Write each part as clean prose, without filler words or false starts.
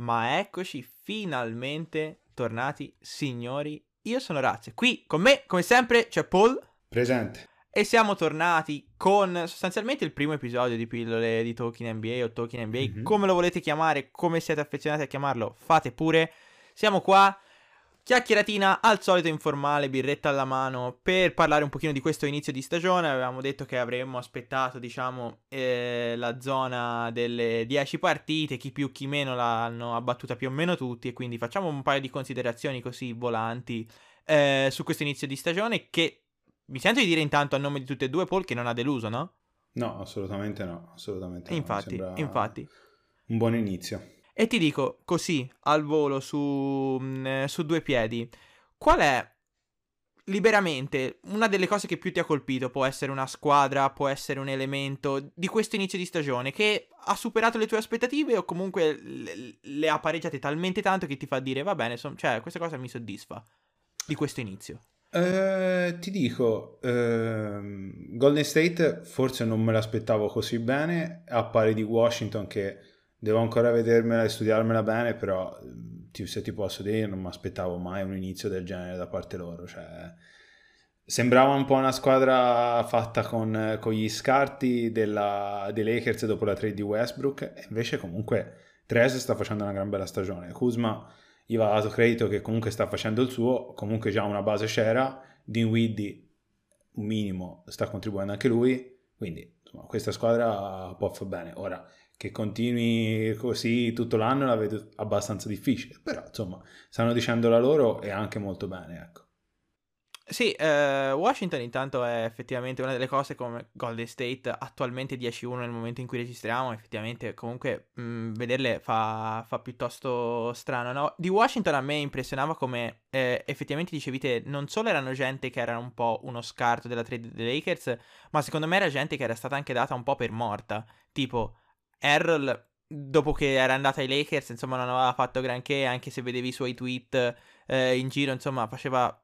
Ma eccoci finalmente tornati, signori. Io sono Razze, qui con me, come sempre, c'è Paul. Presente. E siamo tornati con sostanzialmente il primo episodio di pillole di Talking NBA o Talking NBA, come lo volete chiamare, come siete affezionati a chiamarlo, fate pure. Siamo qua, chiacchieratina al solito informale, birretta alla mano, per parlare un pochino di questo inizio di stagione. Avevamo detto che avremmo aspettato, diciamo, la zona delle 10 partite, chi più chi meno l'hanno abbattuta più o meno tutti, e quindi facciamo un paio di considerazioni così volanti su questo inizio di stagione che, mi sento di dire intanto a nome di tutte e due, Paul, che non ha deluso, no? No, assolutamente no, assolutamente no. Infatti. Un buon inizio. E ti dico così, al volo, su due piedi, qual è, liberamente, una delle cose che più ti ha colpito? Può essere una squadra, può essere un elemento di questo inizio di stagione che ha superato le tue aspettative o comunque le ha pareggiate talmente tanto che ti fa dire va bene, cioè questa cosa mi soddisfa di questo inizio? Ti dico, Golden State forse non me l'aspettavo così bene, a pari di Washington che... Devo ancora vedermela e studiarmela bene, però se ti posso dire non mi aspettavo mai un inizio del genere da parte loro. Cioè, sembrava un po' una squadra fatta con gli scarti dei Lakers dopo la trade di Westbrook, e invece comunque Tres sta facendo una gran bella stagione. Kuzma gli va dato credito che comunque sta facendo il suo, comunque già una base c'era, Dinwiddie un minimo sta contribuendo anche lui, quindi insomma, questa squadra può far bene. Ora, che continui così tutto l'anno la vedo abbastanza difficile, però insomma stanno dicendola loro e anche molto bene, ecco. Sì, Washington intanto è effettivamente una delle cose, come Golden State attualmente 10-1 nel momento in cui registriamo, effettivamente comunque vederle fa piuttosto strano, no? Di Washington a me impressionava come effettivamente dicevite non solo erano gente che era un po' uno scarto della trade dei Lakers, ma secondo me era gente che era stata anche data un po' per morta, tipo... Errol, dopo che era andata ai Lakers, insomma non aveva fatto granché, anche se vedevi i suoi tweet in giro, insomma faceva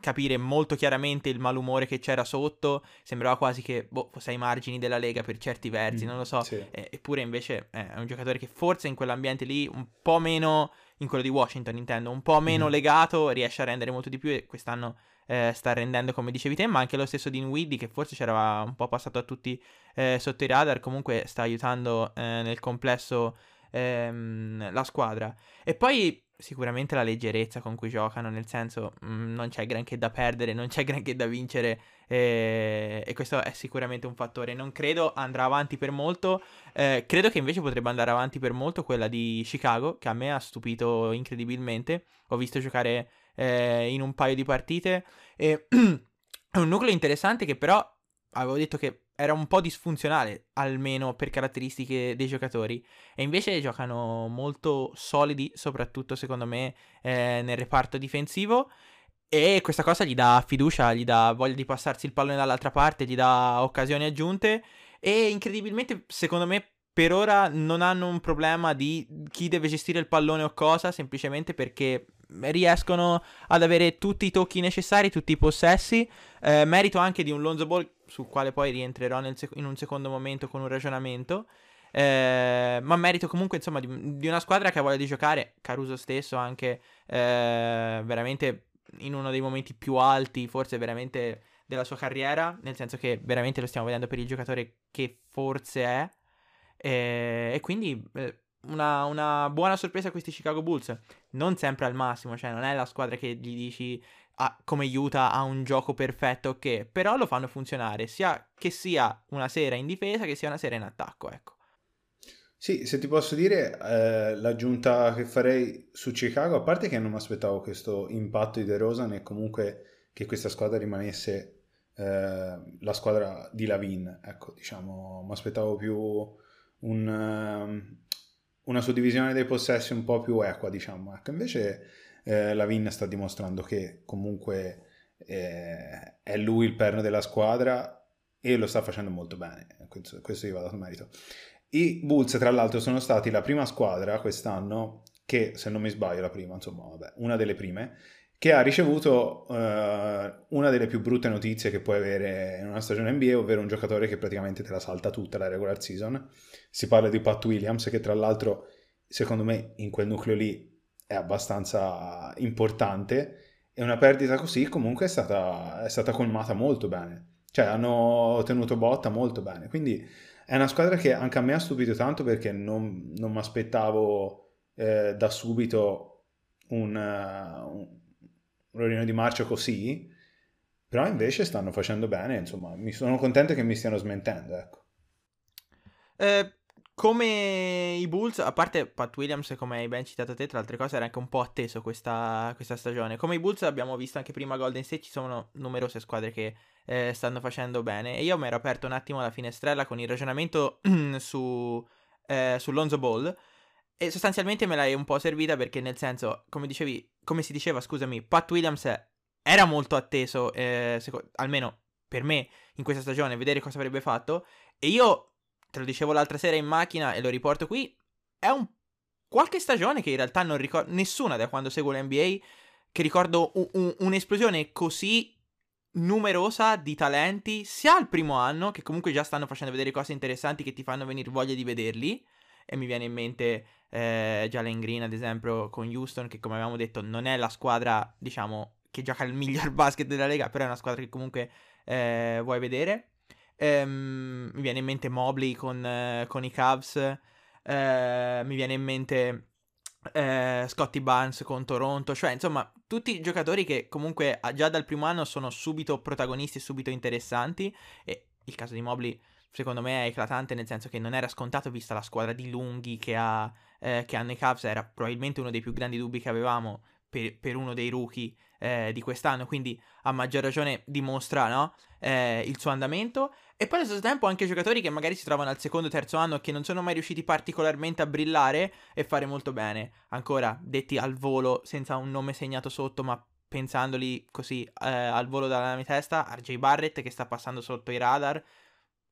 capire molto chiaramente il malumore che c'era sotto, sembrava quasi che fosse ai margini della Lega per certi versi, non lo so, sì. Eppure invece è un giocatore che forse in quell'ambiente lì, un po' meno, in quello di Washington intendo, un po' meno legato, riesce a rendere molto di più e quest'anno... sta rendendo come dicevi te, ma anche lo stesso Dinwiddie che forse c'era un po' passato a tutti sotto i radar, comunque sta aiutando nel complesso la squadra. E poi sicuramente la leggerezza con cui giocano, nel senso non c'è granché da perdere, non c'è granché da vincere, e questo è sicuramente un fattore. Non credo andrà avanti per molto, credo che invece potrebbe andare avanti per molto quella di Chicago, che a me ha stupito incredibilmente, ho visto giocare in un paio di partite, e è un nucleo interessante che però avevo detto che era un po' disfunzionale almeno per caratteristiche dei giocatori, e invece giocano molto solidi, soprattutto secondo me nel reparto difensivo, e questa cosa gli dà fiducia, gli dà voglia di passarsi il pallone dall'altra parte, gli dà occasioni aggiunte, e incredibilmente secondo me per ora non hanno un problema di chi deve gestire il pallone o cosa, semplicemente perché riescono ad avere tutti i tocchi necessari, tutti i possessi, merito anche di un Lonzo Ball, sul quale poi rientrerò in un secondo momento con un ragionamento, ma merito comunque insomma di una squadra che ha voglia di giocare. Caruso stesso anche veramente in uno dei momenti più alti forse veramente della sua carriera, nel senso che veramente lo stiamo vedendo per il giocatore che forse è, e quindi... Una buona sorpresa a questi Chicago Bulls, non sempre al massimo, cioè non è la squadra che gli dici come Utah ha un gioco perfetto, che però lo fanno funzionare, sia che sia una sera in difesa che sia una sera in attacco, ecco. Sì, se ti posso dire l'aggiunta che farei su Chicago, a parte che non mi aspettavo questo impatto di DeRozan e comunque che questa squadra rimanesse la squadra di LaVine, ecco, diciamo mi aspettavo più una suddivisione dei possessi un po' più equa, diciamo, ecco. Invece LaVine sta dimostrando che comunque è lui il perno della squadra e lo sta facendo molto bene, questo gli va dato merito. I Bulls tra l'altro sono stati la prima squadra quest'anno che, se non mi sbaglio la prima, insomma vabbè, una delle prime che ha ricevuto una delle più brutte notizie che puoi avere in una stagione NBA, ovvero un giocatore che praticamente te la salta tutta la regular season. Si parla di Pat Williams, che tra l'altro secondo me in quel nucleo lì è abbastanza importante, e una perdita così comunque è stata colmata molto bene, cioè hanno tenuto botta molto bene, quindi è una squadra che anche a me ha stupito tanto, perché non mi aspettavo da subito un rollino di marcia così, però invece stanno facendo bene, insomma mi sono contento che mi stiano smentendo, ecco. Come i Bulls, a parte Pat Williams, come hai ben citato te, tra altre cose era anche un po' atteso questa stagione. Come i Bulls abbiamo visto anche prima Golden State, ci sono numerose squadre che stanno facendo bene, e io mi ero aperto un attimo la finestrella con il ragionamento su Lonzo Ball, e sostanzialmente me l'hai un po' servita, perché nel senso, come si diceva, Pat Williams era molto atteso, almeno per me in questa stagione, vedere cosa avrebbe fatto, e io te lo dicevo l'altra sera in macchina e lo riporto qui, è qualche stagione che in realtà non ricordo, nessuna da quando seguo l'NBA, che ricordo un'esplosione così numerosa di talenti, sia al primo anno, che comunque già stanno facendo vedere cose interessanti che ti fanno venire voglia di vederli, e mi viene in mente Jalen Green ad esempio con Houston, che come avevamo detto non è la squadra, diciamo, che gioca il miglior basket della Lega, però è una squadra che comunque vuoi vedere. Mi viene in mente Mobley con i Cavs, mi viene in mente Scottie Barnes con Toronto, cioè insomma tutti giocatori che comunque già dal primo anno sono subito protagonisti e subito interessanti, e il caso di Mobley secondo me è eclatante, nel senso che non era scontato vista la squadra di lunghi che hanno i Cavs, era probabilmente uno dei più grandi dubbi che avevamo per uno dei rookie di quest'anno, quindi a maggior ragione dimostra, no? Il suo andamento. E poi allo stesso tempo anche giocatori che magari si trovano al secondo o terzo anno, che non sono mai riusciti particolarmente a brillare e fare molto bene, ancora detti al volo senza un nome segnato sotto, ma pensandoli così al volo dalla mia testa, RJ Barrett, che sta passando sotto i radar,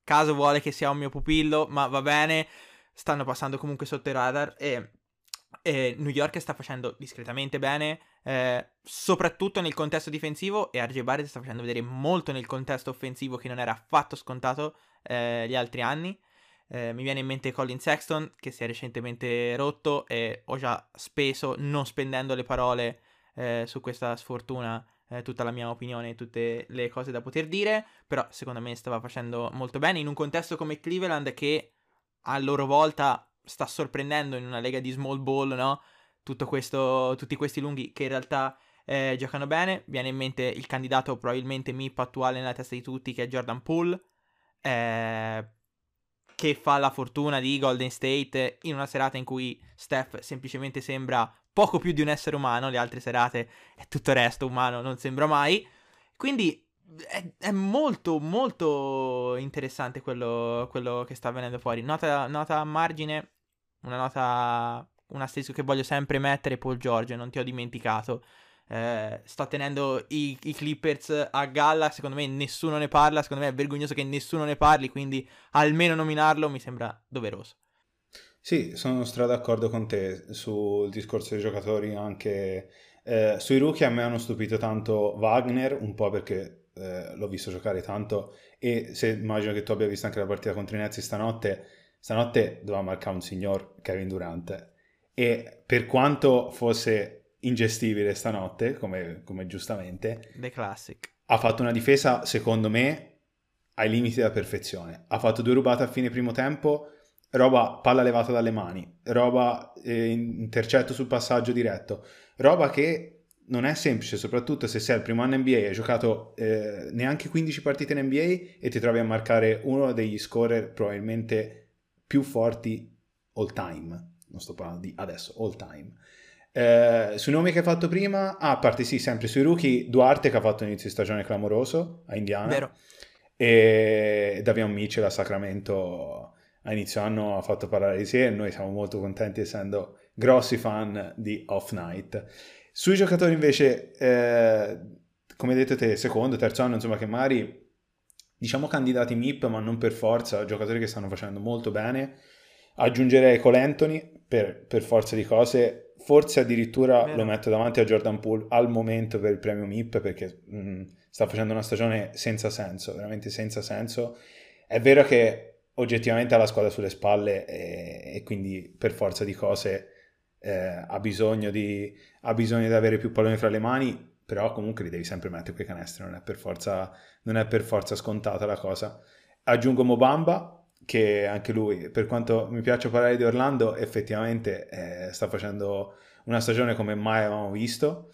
caso vuole che sia un mio pupillo ma va bene, stanno passando comunque sotto i radar, e New York sta facendo discretamente bene, soprattutto nel contesto difensivo, e RJ Barrett sta facendo vedere molto nel contesto offensivo, che non era affatto scontato gli altri anni. Mi viene in mente Colin Sexton, che si è recentemente rotto, e ho già speso, non spendendo le parole su questa sfortuna, tutta la mia opinione e tutte le cose da poter dire, però secondo me stava facendo molto bene in un contesto come Cleveland, che a loro volta sta sorprendendo in una lega di small ball, no? Tutti questi lunghi che in realtà giocano bene. Viene in mente il candidato probabilmente MIP attuale nella testa di tutti, che è Jordan Poole, che fa la fortuna di Golden State in una serata in cui Steph semplicemente sembra poco più di un essere umano, le altre serate è tutto il resto, umano non sembra mai, quindi è molto molto interessante quello che sta avvenendo fuori. Nota a margine, un asterisco che voglio sempre mettere: Paul George, non ti ho dimenticato, sta tenendo i Clippers a galla, secondo me nessuno ne parla, secondo me è vergognoso che nessuno ne parli, quindi almeno nominarlo mi sembra doveroso. Sì, sono d'accordo con te sul discorso dei giocatori. Anche sui rookie a me hanno stupito tanto Wagner, un po' perché l'ho visto giocare tanto, e se immagino che tu abbia visto anche la partita contro i Nets stanotte doveva marcare un signor Kevin Durant, e per quanto fosse ingestibile stanotte, come giustamente The Classic, ha fatto una difesa secondo me ai limiti della perfezione, ha fatto 2 rubate a fine primo tempo, roba palla levata dalle mani, roba intercetto sul passaggio diretto, roba che non è semplice, soprattutto se sei al primo anno NBA e hai giocato neanche 15 partite in NBA e ti trovi a marcare uno degli scorer probabilmente più forti all time. Non sto parlando di adesso, all time. Sui nomi che hai fatto prima, a parte sì, sempre sui rookie, Duarte, che ha fatto inizio di stagione clamoroso a Indiana. Vero. E Davion Mitchell a Sacramento a inizio anno ha fatto parlare di sé, e noi siamo molto contenti essendo grossi fan di Off Night. Sui giocatori invece, come detto te, secondo, terzo anno, insomma, che magari diciamo candidati MIP, ma non per forza, giocatori che stanno facendo molto bene. Aggiungerei Cole Anthony per forza di cose, forse addirittura Lo metto davanti a Jordan Poole al momento per il premio MIP, perché sta facendo una stagione senza senso, veramente senza senso. È vero che oggettivamente ha la squadra sulle spalle e quindi per forza di cose ha bisogno di avere più palloni fra le mani, però comunque li devi sempre mettere quei canestri, non è per forza scontata la cosa. Aggiungo Mobamba, che anche lui, per quanto mi piaccia parlare di Orlando, effettivamente sta facendo una stagione come mai avevamo visto.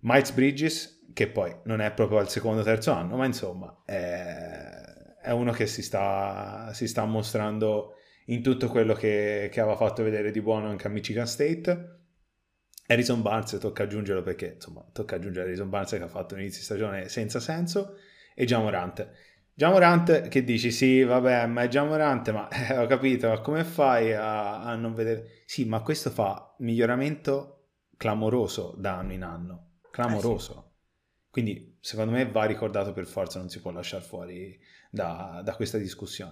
Miles Bridges, che poi non è proprio al secondo o terzo anno, ma insomma è uno che si sta mostrando in tutto quello che aveva fatto vedere di buono anche a Michigan State. Harrison Barnes tocca aggiungerlo, perché insomma tocca aggiungere Harrison Barnes, che ha fatto un inizio di stagione senza senso. E Ja Morant, che dici sì vabbè, ma è Ja Morant, ma ho capito, ma come fai a non vedere? Sì, ma questo fa miglioramento clamoroso da anno in anno, clamoroso. Sì. Quindi secondo me va ricordato per forza, non si può lasciare fuori da questa discussione.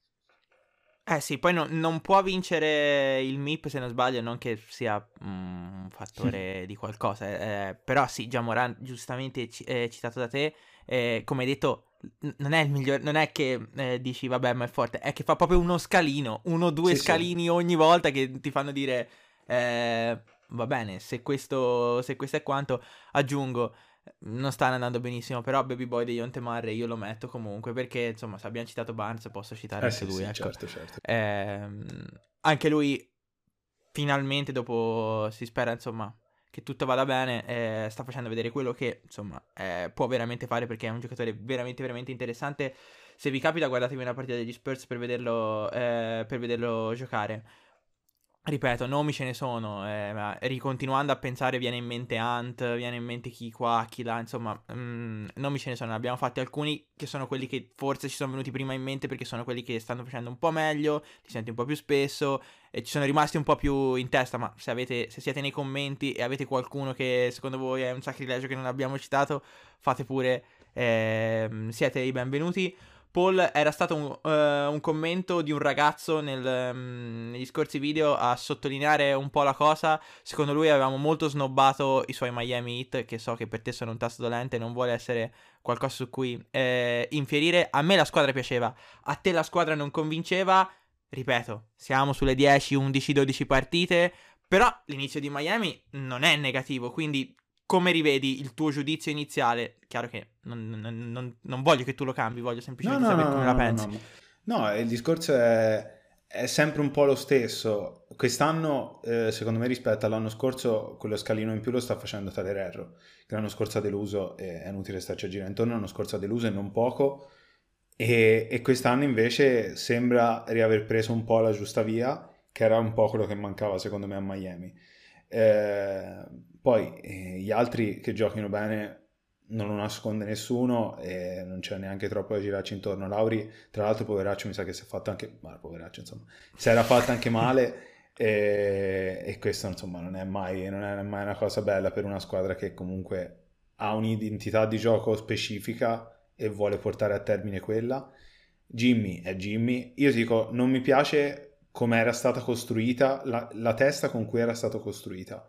Sì, poi non può vincere il MIP, se non sbaglio, non che sia un fattore di qualcosa, però sì, Ja Morant giustamente citato da te, come hai detto, non è il migliore, non è che dici vabbè ma è forte, è che fa proprio uno scalino, due scalini. Ogni volta che ti fanno dire va bene, se questo è quanto. Aggiungo, non stanno andando benissimo, però Baby Boy di Yonte Murray io lo metto comunque, perché insomma se abbiamo citato Barnes posso citare anche lui, ecco. Certo. Anche lui finalmente, dopo, si spera insomma che tutto vada bene, sta facendo vedere quello che insomma può veramente fare, perché è un giocatore veramente veramente interessante. Se vi capita, guardatevi una partita degli Spurs per vederlo giocare. Ripeto, nomi ce ne sono, ma ricontinuando a pensare viene in mente Ant, viene in mente chi qua, chi là, insomma nomi ce ne sono, ne abbiamo fatti alcuni che sono quelli che forse ci sono venuti prima in mente, perché sono quelli che stanno facendo un po' meglio, li senti un po' più spesso e ci sono rimasti un po' più in testa. Ma se siete nei commenti e avete qualcuno che secondo voi è un sacrilegio che non abbiamo citato, fate pure, siete i benvenuti. Paul, era stato un commento di un ragazzo negli scorsi video a sottolineare un po' la cosa. Secondo lui avevamo molto snobbato i suoi Miami Heat, che so che per te sono un tasto dolente, non vuole essere qualcosa su cui infierire. A me la squadra piaceva, a te la squadra non convinceva. Ripeto, siamo sulle 10, 11, 12 partite, però l'inizio di Miami non è negativo, quindi... Come rivedi il tuo giudizio iniziale? Chiaro che non voglio che tu lo cambi, voglio semplicemente sapere come la pensi. No, il discorso è sempre un po' lo stesso. Quest'anno, secondo me, rispetto all'anno scorso, quello scalino in più lo sta facendo Talererro, che l'anno scorso ha deluso, è inutile starci a girare intorno, l'anno scorso ha deluso e non poco, e quest'anno invece sembra riaver preso un po' la giusta via, che era un po' quello che mancava secondo me a Miami. Poi gli altri che giochino bene non lo nasconde nessuno e non c'è neanche troppo da girarci intorno. Lauri, tra l'altro, poveraccio, mi sa che si è fatto anche... Ma poveraccio, insomma, si era fatto anche male e questo, insomma, non è mai una cosa bella per una squadra che comunque ha un'identità di gioco specifica e vuole portare a termine quella. Jimmy. Io dico, non mi piace come era stata costruita, la testa con cui era stata costruita.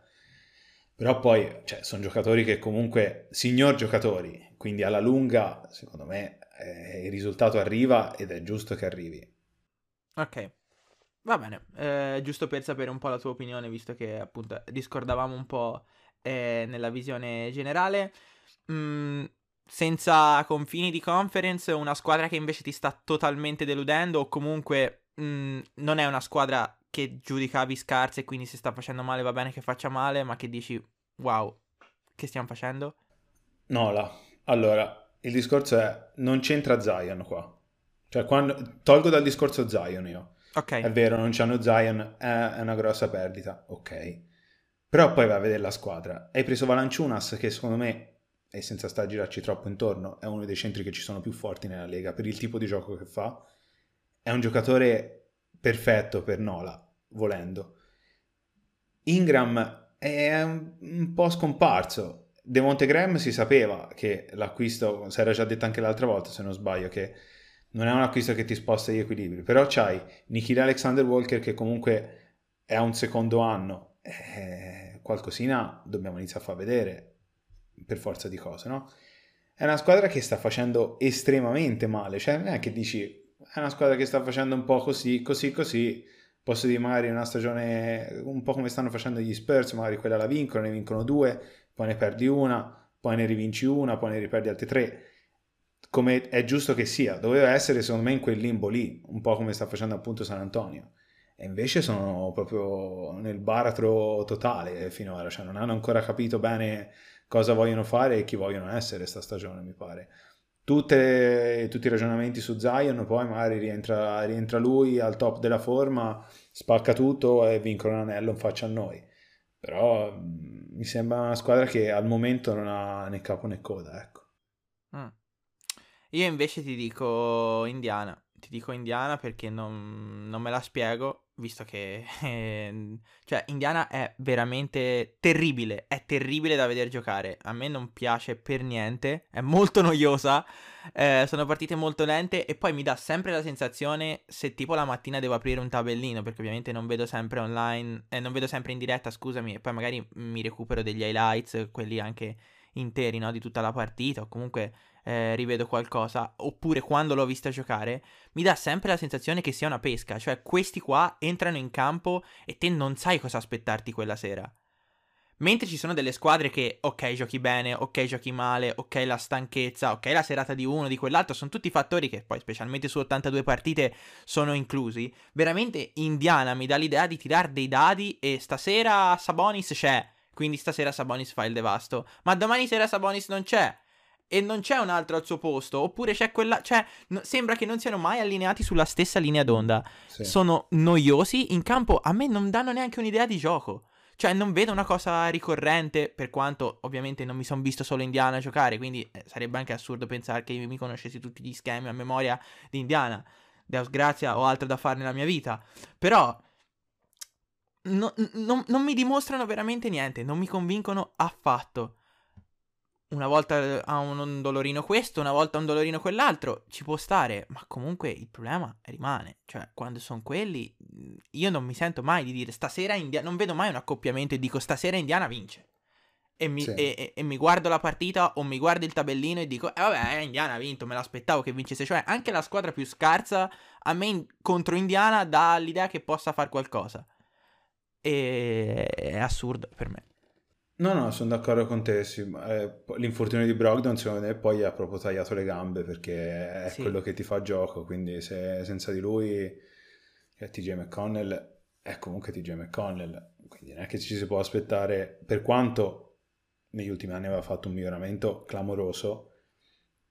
Però poi, sono giocatori che comunque, signor giocatori, quindi alla lunga, secondo me, il risultato arriva ed è giusto che arrivi. Ok, va bene. Giusto per sapere un po' la tua opinione, visto che appunto discordavamo un po' nella visione generale. Senza confini di conference, una squadra che invece ti sta totalmente deludendo, o comunque non è una squadra... che giudicavi scarse e quindi se sta facendo male va bene che faccia male, ma che dici wow, che stiamo facendo? Nola, allora il discorso è, non c'entra Zion qua, tolgo dal discorso Zion io, okay. È vero, non c'hanno Zion, è una grossa perdita, ok, però poi vai a vedere la squadra, hai preso Valanciunas che secondo me, e senza star a girarci troppo intorno, è uno dei centri che ci sono più forti nella Lega per il tipo di gioco che fa, è un giocatore perfetto per Nola, volendo. Ingram è un po' scomparso. De Montegram si sapeva che l'acquisto, si era già detto anche l'altra volta se non sbaglio, che non è un acquisto che ti sposta gli equilibri, però c'hai Nikhil Alexander-Walker che comunque è a un secondo anno, qualcosina dobbiamo iniziare a far vedere per forza di cose, no? È una squadra che sta facendo estremamente male, non è che dici... È una squadra che sta facendo un po' così, posso dire magari una stagione un po' come stanno facendo gli Spurs, magari quella la vincono, ne vincono due, poi ne perdi una, poi ne rivinci una, poi ne riperdi altre tre, come è giusto che sia. Doveva essere secondo me in quel limbo lì, un po' come sta facendo appunto San Antonio, e invece sono proprio nel baratro totale finora, cioè non hanno ancora capito bene cosa vogliono fare e chi vogliono essere sta stagione, mi pare. Tutti i ragionamenti su Zion, poi magari rientra lui al top della forma, spacca tutto e vincono un anello in faccia a noi, però mi sembra una squadra che al momento non ha né capo né coda, ecco. Io invece ti dico Indiana perché non me la spiego, visto che cioè Indiana è veramente terribile, è terribile da vedere giocare, a me non piace per niente, è molto noiosa, sono partite molto lente e poi mi dà sempre la sensazione, se tipo la mattina devo aprire un tabellino, perché ovviamente non vedo sempre online, non vedo sempre in diretta, scusami, e poi magari mi recupero degli highlights, quelli anche interi, no, di tutta la partita, o comunque rivedo qualcosa, oppure quando l'ho vista giocare mi dà sempre la sensazione che sia una pesca, cioè questi qua entrano in campo e te non sai cosa aspettarti quella sera, mentre ci sono delle squadre che ok giochi bene, ok giochi male, ok la stanchezza, ok la serata di uno, di quell'altro, sono tutti fattori che poi specialmente su 82 partite sono inclusi. Veramente Indiana mi dà l'idea di tirar dei dadi e stasera Sabonis c'è, quindi stasera Sabonis fa il devasto, ma domani sera Sabonis non c'è e non c'è un altro al suo posto, oppure c'è quella, cioè sembra che non siano mai allineati sulla stessa linea d'onda, sì. Sono noiosi in campo, a me non danno neanche un'idea di gioco, cioè non vedo una cosa ricorrente, per quanto ovviamente non mi sono visto solo Indiana giocare, quindi sarebbe anche assurdo pensare che io mi conoscessi tutti gli schemi a memoria di Indiana, Deus grazia, ho altro da fare nella mia vita, però non mi dimostrano veramente niente, non mi convincono affatto. Una volta ha un dolorino questo, una volta un dolorino quell'altro, ci può stare, ma comunque il problema rimane, cioè quando sono quelli io non mi sento mai di dire stasera Indiana, non vedo mai un accoppiamento e dico stasera Indiana vince e mi guardo la partita o mi guardo il tabellino e dico vabbè Indiana ha vinto, me l'aspettavo che vincesse, cioè anche la squadra più scarsa a me contro Indiana dà l'idea che possa far qualcosa, e è assurdo per me. No, sono d'accordo con te, sì. L'infortunio di Brogdon secondo me poi ha proprio tagliato le gambe, perché è quello che ti fa gioco, quindi se senza di lui T.J. McConnell è comunque T.J. McConnell, quindi non è che ci si può aspettare, per quanto negli ultimi anni aveva fatto un miglioramento clamoroso,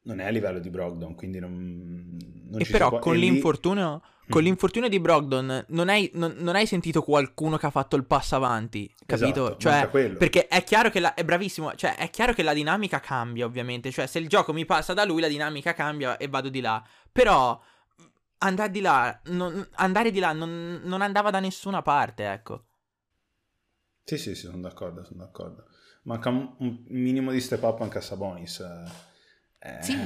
non è a livello di Brogdon, quindi non e ci però si può... con e l'infortunio lì... Con l'infortunio di Brogdon non hai sentito qualcuno che ha fatto il passo avanti, capito? Esatto, cioè, perché è chiaro che è bravissimo, cioè è chiaro che la dinamica cambia ovviamente, cioè se il gioco mi passa da lui la dinamica cambia e vado di là, però andare di là non andava da nessuna parte, ecco. Sì, sono d'accordo. Manca un minimo di step up anche a Sabonis. Sì.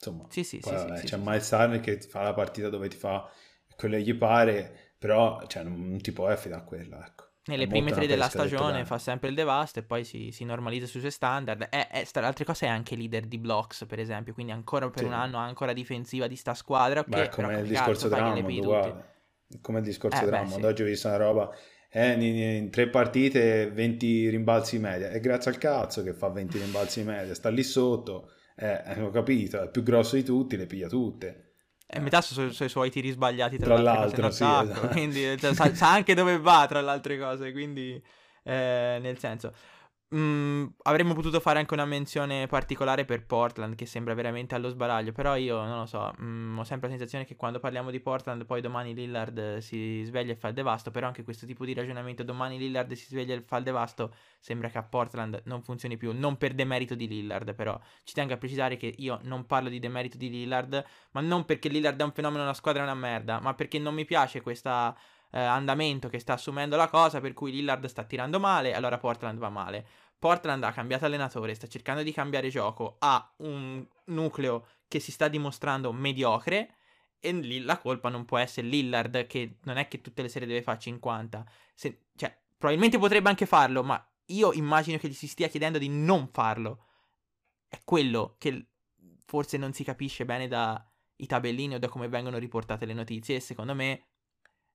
Insomma, c'è Miles Turner che fa la partita dove ti fa quello che gli pare, però cioè, non ti puoi affidare a quello, ecco. Nelle prime tre della stagione fa sempre il devasto e poi si normalizza sui suoi standard, tra le altre cose è anche leader di blocks per esempio, quindi ancora per un anno ancora difensiva di sta squadra, che come il discorso Drummond, come il discorso Drummond, oggi ho visto una roba in tre partite 20 rimbalzi in media, è grazie al cazzo che fa 20 rimbalzi in media, sta lì sotto. Ho capito, è più grosso di tutti, le piglia tutte. Metà sono i suoi tiri sbagliati tra l'altro sì, esatto. Quindi sa anche dove va tra le altre cose, quindi nel senso avremmo potuto fare anche una menzione particolare per Portland, che sembra veramente allo sbaraglio, però io non lo so, ho sempre la sensazione che quando parliamo di Portland poi domani Lillard si sveglia e fa il devasto, però anche questo tipo di ragionamento domani Lillard si sveglia e fa il devasto sembra che a Portland non funzioni più, non per demerito di Lillard, però ci tengo a precisare che io non parlo di demerito di Lillard, ma non perché Lillard è un fenomeno, una squadra è una merda, ma perché non mi piace questa... andamento che sta assumendo la cosa, per cui Lillard sta tirando male, allora Portland va male. Portland ha cambiato allenatore, sta cercando di cambiare gioco, ha un nucleo che si sta dimostrando mediocre e lì la colpa non può essere Lillard, che non è che tutte le serie deve fare 50, cioè probabilmente potrebbe anche farlo, ma io immagino che gli si stia chiedendo di non farlo, è quello che forse non si capisce bene dai tabellini o da come vengono riportate le notizie, e secondo me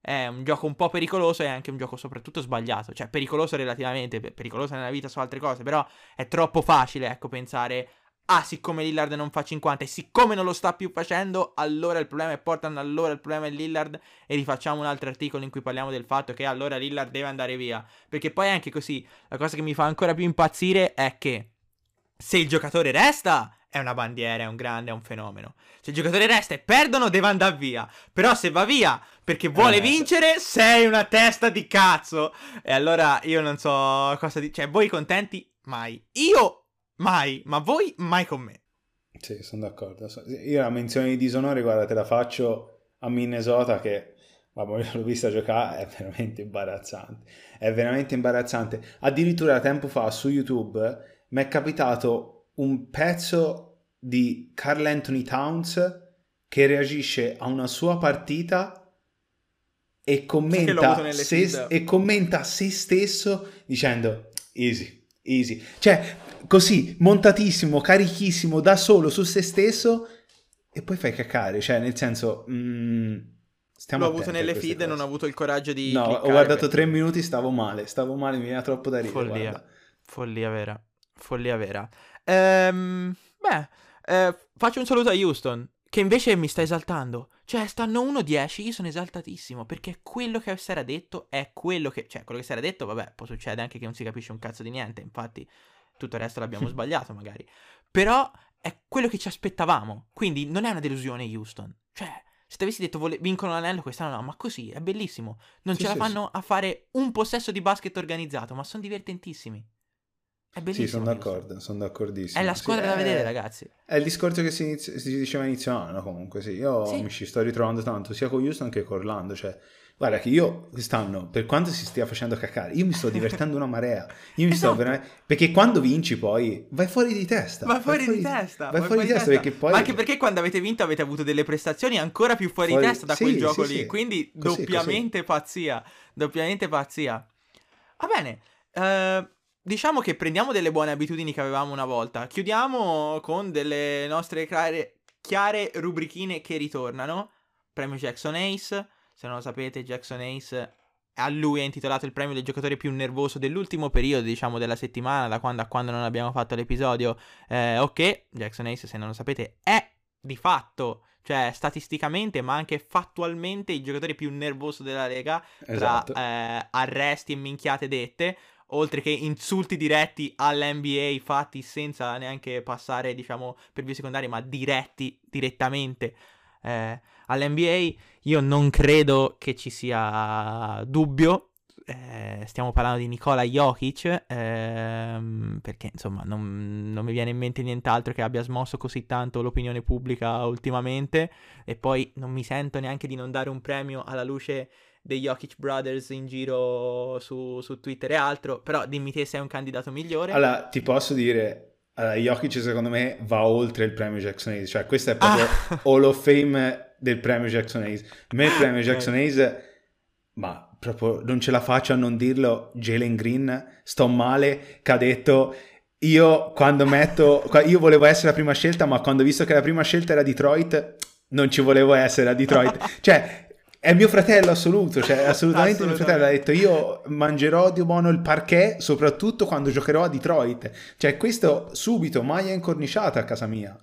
è un gioco un po' pericoloso e anche un gioco soprattutto sbagliato, cioè pericoloso relativamente, pericoloso nella vita su altre cose, però è troppo facile, ecco, pensare, ah, siccome Lillard non fa 50 e siccome non lo sta più facendo, allora il problema è Portland, allora il problema è Lillard, e rifacciamo un altro articolo in cui parliamo del fatto che allora Lillard deve andare via, perché poi anche così, la cosa che mi fa ancora più impazzire è che se il giocatore resta... è una bandiera, è un grande, è un fenomeno. Se il giocatore resta e perdono, deve andare via. Però se va via perché vuole vincere, sei una testa di cazzo. E allora io non so cosa dire. Cioè, voi contenti? Mai. Io? Mai. Ma voi? Mai con me. Sì, sono d'accordo. Io la menzione di disonore, guarda, te la faccio a Minnesota che... vabbè, l'ho vista giocare, è veramente imbarazzante. È veramente imbarazzante. Addirittura tempo fa su YouTube mi è capitato... un pezzo di Carl Anthony Towns che reagisce a una sua partita e commenta, se stesso dicendo easy, easy, cioè così montatissimo, carichissimo da solo su se stesso, e poi fai cacare, cioè nel senso stiamo... l'ho avuto nelle feed e non ho avuto il coraggio di cliccare, ho guardato 3 minuti, stavo male, mi veniva troppo da ridere. Follia vera. Faccio un saluto a Houston, che invece mi sta esaltando. Cioè, stanno 1-10, io sono esaltatissimo, perché quello che si era detto è quello che... cioè, quello che si era detto, vabbè, può succedere anche che non si capisce un cazzo di niente, infatti tutto il resto l'abbiamo sbagliato magari. Però è quello che ci aspettavamo, quindi non è una delusione Houston. Cioè, se ti avessi detto vincono l'anello quest'anno, no, ma così, è bellissimo. Non ce la fanno a fare un possesso di basket organizzato, ma sono divertentissimi. È bellissimo. Sì, sono d'accordo, sono d'accordissimo. È la squadra da vedere, ragazzi. È il discorso che si diceva inizio anno, comunque, sì. Io mi ci sto ritrovando tanto, sia con Houston che con Orlando, cioè... guarda che io quest'anno, per quanto si stia facendo cacare, io mi sto divertendo una marea. Io mi sto veramente... perché quando vinci poi vai fuori di testa. Vai fuori di testa. Perché poi... anche perché quando avete vinto avete avuto delle prestazioni ancora più fuori di testa da quel gioco lì. Sì. Quindi così, doppiamente pazzia. Va bene. Diciamo che prendiamo delle buone abitudini che avevamo una volta. Chiudiamo con delle nostre chiare rubrichine che ritornano. Premio Jackson Ace. Se non lo sapete, Jackson Ace, a lui è intitolato il premio del giocatore più nervoso dell'ultimo periodo, diciamo, della settimana, da quando a quando non abbiamo fatto l'episodio. Ok, Jackson Ace, se non lo sapete, è di fatto... cioè statisticamente ma anche fattualmente il giocatore più nervoso della Lega, esatto. Tra arresti e minchiate dette, oltre che insulti diretti all'NBA fatti senza neanche passare, diciamo, per vie secondarie, ma direttamente all'NBA. Io non credo che ci sia dubbio, stiamo parlando di Nikola Jokic, perché insomma non mi viene in mente nient'altro che abbia smosso così tanto l'opinione pubblica ultimamente, e poi non mi sento neanche di non dare un premio alla luce dei Jokic Brothers in giro su Twitter e altro. Però dimmi te, sei un candidato migliore? Allora, ti posso dire... allora, Jokic secondo me va oltre il premio Jackson Hayes, cioè questa è proprio Hall of Fame del premio Jackson Hayes. A me il premio Jackson Hayes, ma proprio non ce la faccio a non dirlo, Jalen Green, sto male, che ha detto io volevo essere la prima scelta, ma quando ho visto che la prima scelta era Detroit, non ci volevo essere a Detroit. Cioè, è mio fratello assoluto, cioè assolutamente mio fratello, ha detto io mangerò di buono il parquet, soprattutto quando giocherò a Detroit. Cioè questo subito, maglia incorniciata a casa mia,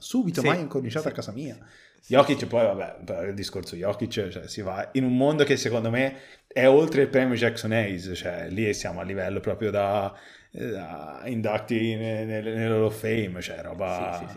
Jokic, poi vabbè, il discorso Jokic, cioè, si va in un mondo che secondo me è oltre il premio Jackson Hayes, cioè lì siamo a livello proprio da indatti nell'Hall of Fame, cioè roba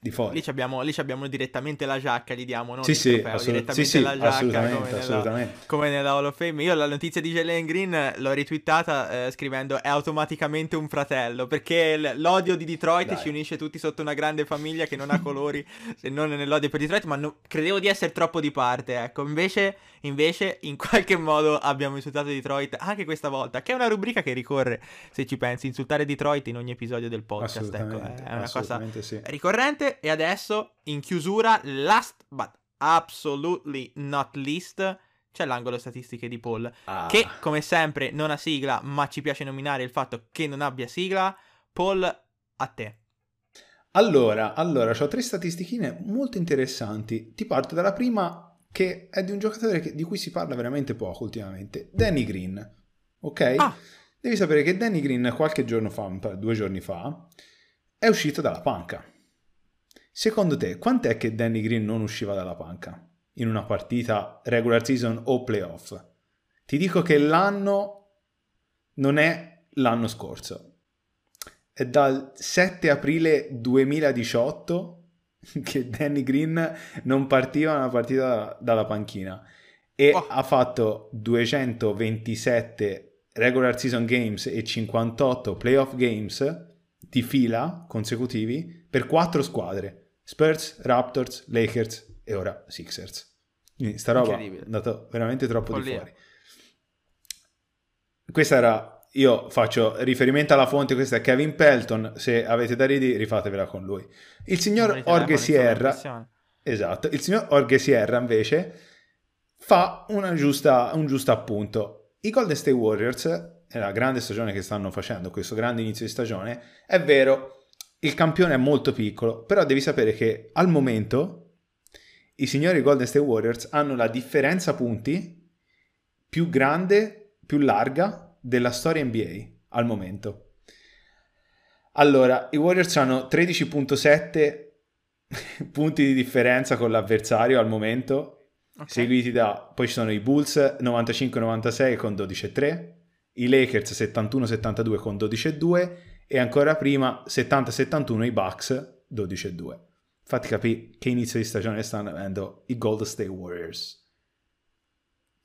di fuori. Lì abbiamo direttamente la giacca, gli diamo non il trofeo, direttamente la giacca, assolutamente. Come nella Hall of Fame. Io la notizia di Jalen Green l'ho ritwittata scrivendo è automaticamente un fratello, perché l'odio di Detroit ci unisce tutti sotto una grande famiglia che non ha colori se non nell'odio per Detroit, ma credevo di essere troppo di parte, ecco, invece in qualche modo abbiamo insultato Detroit anche questa volta, che è una rubrica che ricorre, se ci pensi, insultare Detroit in ogni episodio del podcast, ecco, è una cosa ricorrente. E adesso in chiusura, last but absolutely not least, c'è l'angolo statistiche di Paul, che come sempre non ha sigla, ma ci piace nominare il fatto che non abbia sigla. Paul, a te. Allora, ho 3 statistichine molto interessanti. Ti parto dalla prima, che è di un giocatore di cui si parla veramente poco ultimamente, Danny Green, ok? Ah. Devi sapere che Danny Green qualche giorno fa, 2 giorni fa, è uscito dalla panca. Secondo te, quant'è che Danny Green non usciva dalla panca in una partita regular season o playoff? Ti dico che l'anno non è l'anno scorso. È dal 7 aprile 2018 che Danny Green non partiva una partita dalla panchina e ha fatto 227 regular season games e 58 playoff games di fila consecutivi per 4 squadre: Spurs, Raptors, Lakers e ora Sixers. Quindi sta roba è andata veramente troppo di fuori. Questa era... Io faccio riferimento alla fonte, questa è Kevin Pelton, se avete da ridi rifatevela con lui. Il signor Jorge Sierra, esatto, il signor Jorge Sierra invece fa un giusto appunto. I Golden State Warriors, la grande stagione che stanno facendo, questo grande inizio di stagione, è vero, il campione è molto piccolo, però devi sapere che al momento i signori Golden State Warriors hanno la differenza punti più grande, più larga, della storia NBA al momento. Allora, i Warriors hanno 13.7 punti di differenza con l'avversario al momento, okay, seguiti da, poi ci sono i Bulls 95-96 con 12-3, i Lakers 71-72 con 12-2 e ancora prima 70-71 i Bucks 12-2. Fatti capire che inizio di stagione stanno avendo i Golden State Warriors.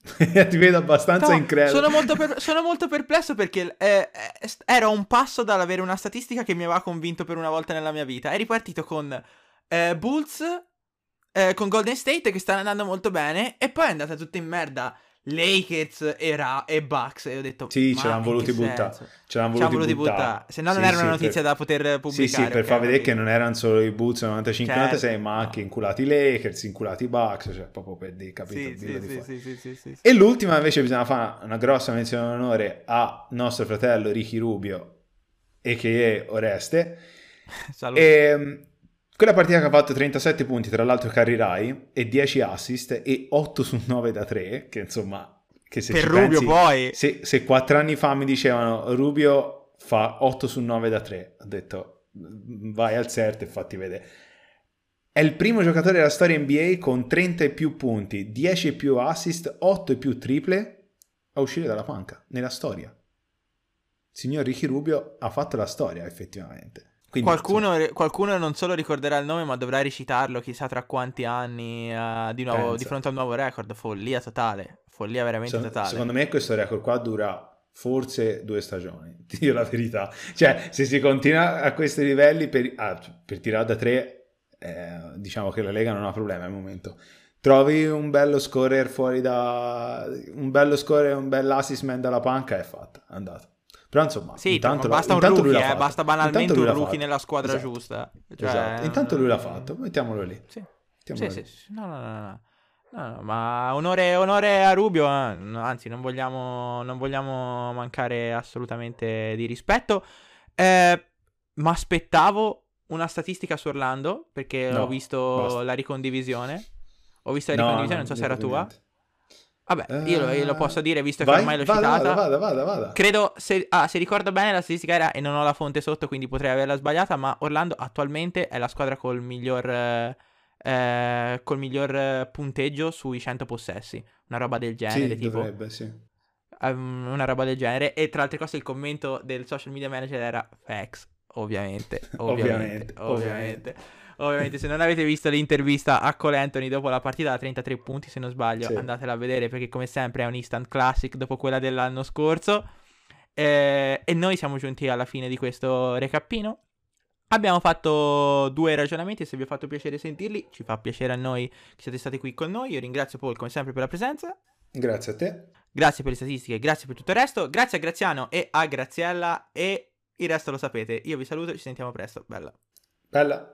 Ti vedo abbastanza incredulo. Sono molto perplesso perché ero un passo dall'avere una statistica che mi aveva convinto per una volta nella mia vita. Eri partito con Bulls, con Golden State che stanno andando molto bene, e poi è andata tutta in merda Lakers e Bucks, e ho detto sì, ce l'hanno voluti buttare, se no non era una notizia da poter pubblicare, per far vedere che non erano solo i Bulls 95-96, certo, ma anche inculati i Lakers, inculati i Bucks, cioè proprio per dei capitoli e l'ultima invece bisogna fare una grossa menzione d'onore a nostro fratello Ricky Rubio a.k.a. Oreste. Quella partita che ha fatto 37 punti, tra l'altro carry Rai, e 10 assist e 8 su 9 da 3, che insomma... Che se per ci Rubio pensi, poi... Se 4 anni fa mi dicevano Rubio fa 8 su 9 da 3, ho detto vai al CERT e fatti vedere. È il primo giocatore della storia NBA con 30 e più punti, 10 e più assist, 8 e più triple a uscire dalla panca, nella storia. Il signor Ricky Rubio ha fatto la storia effettivamente. Quindi, qualcuno non solo ricorderà il nome, ma dovrà recitarlo chissà tra quanti anni di nuovo, pensa, di fronte a un nuovo record. Follia totale, follia veramente totale. Secondo me questo record qua dura forse 2 stagioni, ti dico la verità. Cioè, se si continua a questi livelli per tirare da 3, diciamo che la Lega non ha problema al momento. Trovi un bello scorer fuori da... un bello scorer, un bel assist man dalla panca, è fatta, è andato. Però insomma, sì, intanto basta un rookie, basta banalmente un rookie nella squadra, esatto, giusta. Cioè, esatto. Intanto lui l'ha fatto, mettiamolo lì. Sì, mettiamolo lì. Sì. No, ma onore a Rubio, anzi non vogliamo mancare assolutamente di rispetto. Ma aspettavo una statistica su Orlando, perché ho visto la ricondivisione. Non so se era tua. Vabbè, io lo posso dire visto che ormai l'ho citata. Vada. Credo, se ricordo bene, la statistica era, e non ho la fonte sotto quindi potrei averla sbagliata, ma Orlando attualmente è la squadra col miglior punteggio sui 100 possessi, una roba del genere, sì, tipo. Dovrebbe, sì. Una roba del genere, e tra altre cose il commento del social media manager era facts, ovviamente. Ovviamente, se non avete visto l'intervista a Cole Anthony dopo la partita da 33 punti, se non sbaglio, sì, andatela a vedere, perché come sempre è un instant classic dopo quella dell'anno scorso. E noi siamo giunti alla fine di questo recappino. Abbiamo fatto 2 ragionamenti, se vi ha fatto piacere sentirli, ci fa piacere a noi che siete stati qui con noi. Io ringrazio Paul come sempre per la presenza. Grazie a te. Grazie per le statistiche, grazie per tutto il resto. Grazie a Graziano e a Graziella e il resto lo sapete. Io vi saluto, ci sentiamo presto. Bella.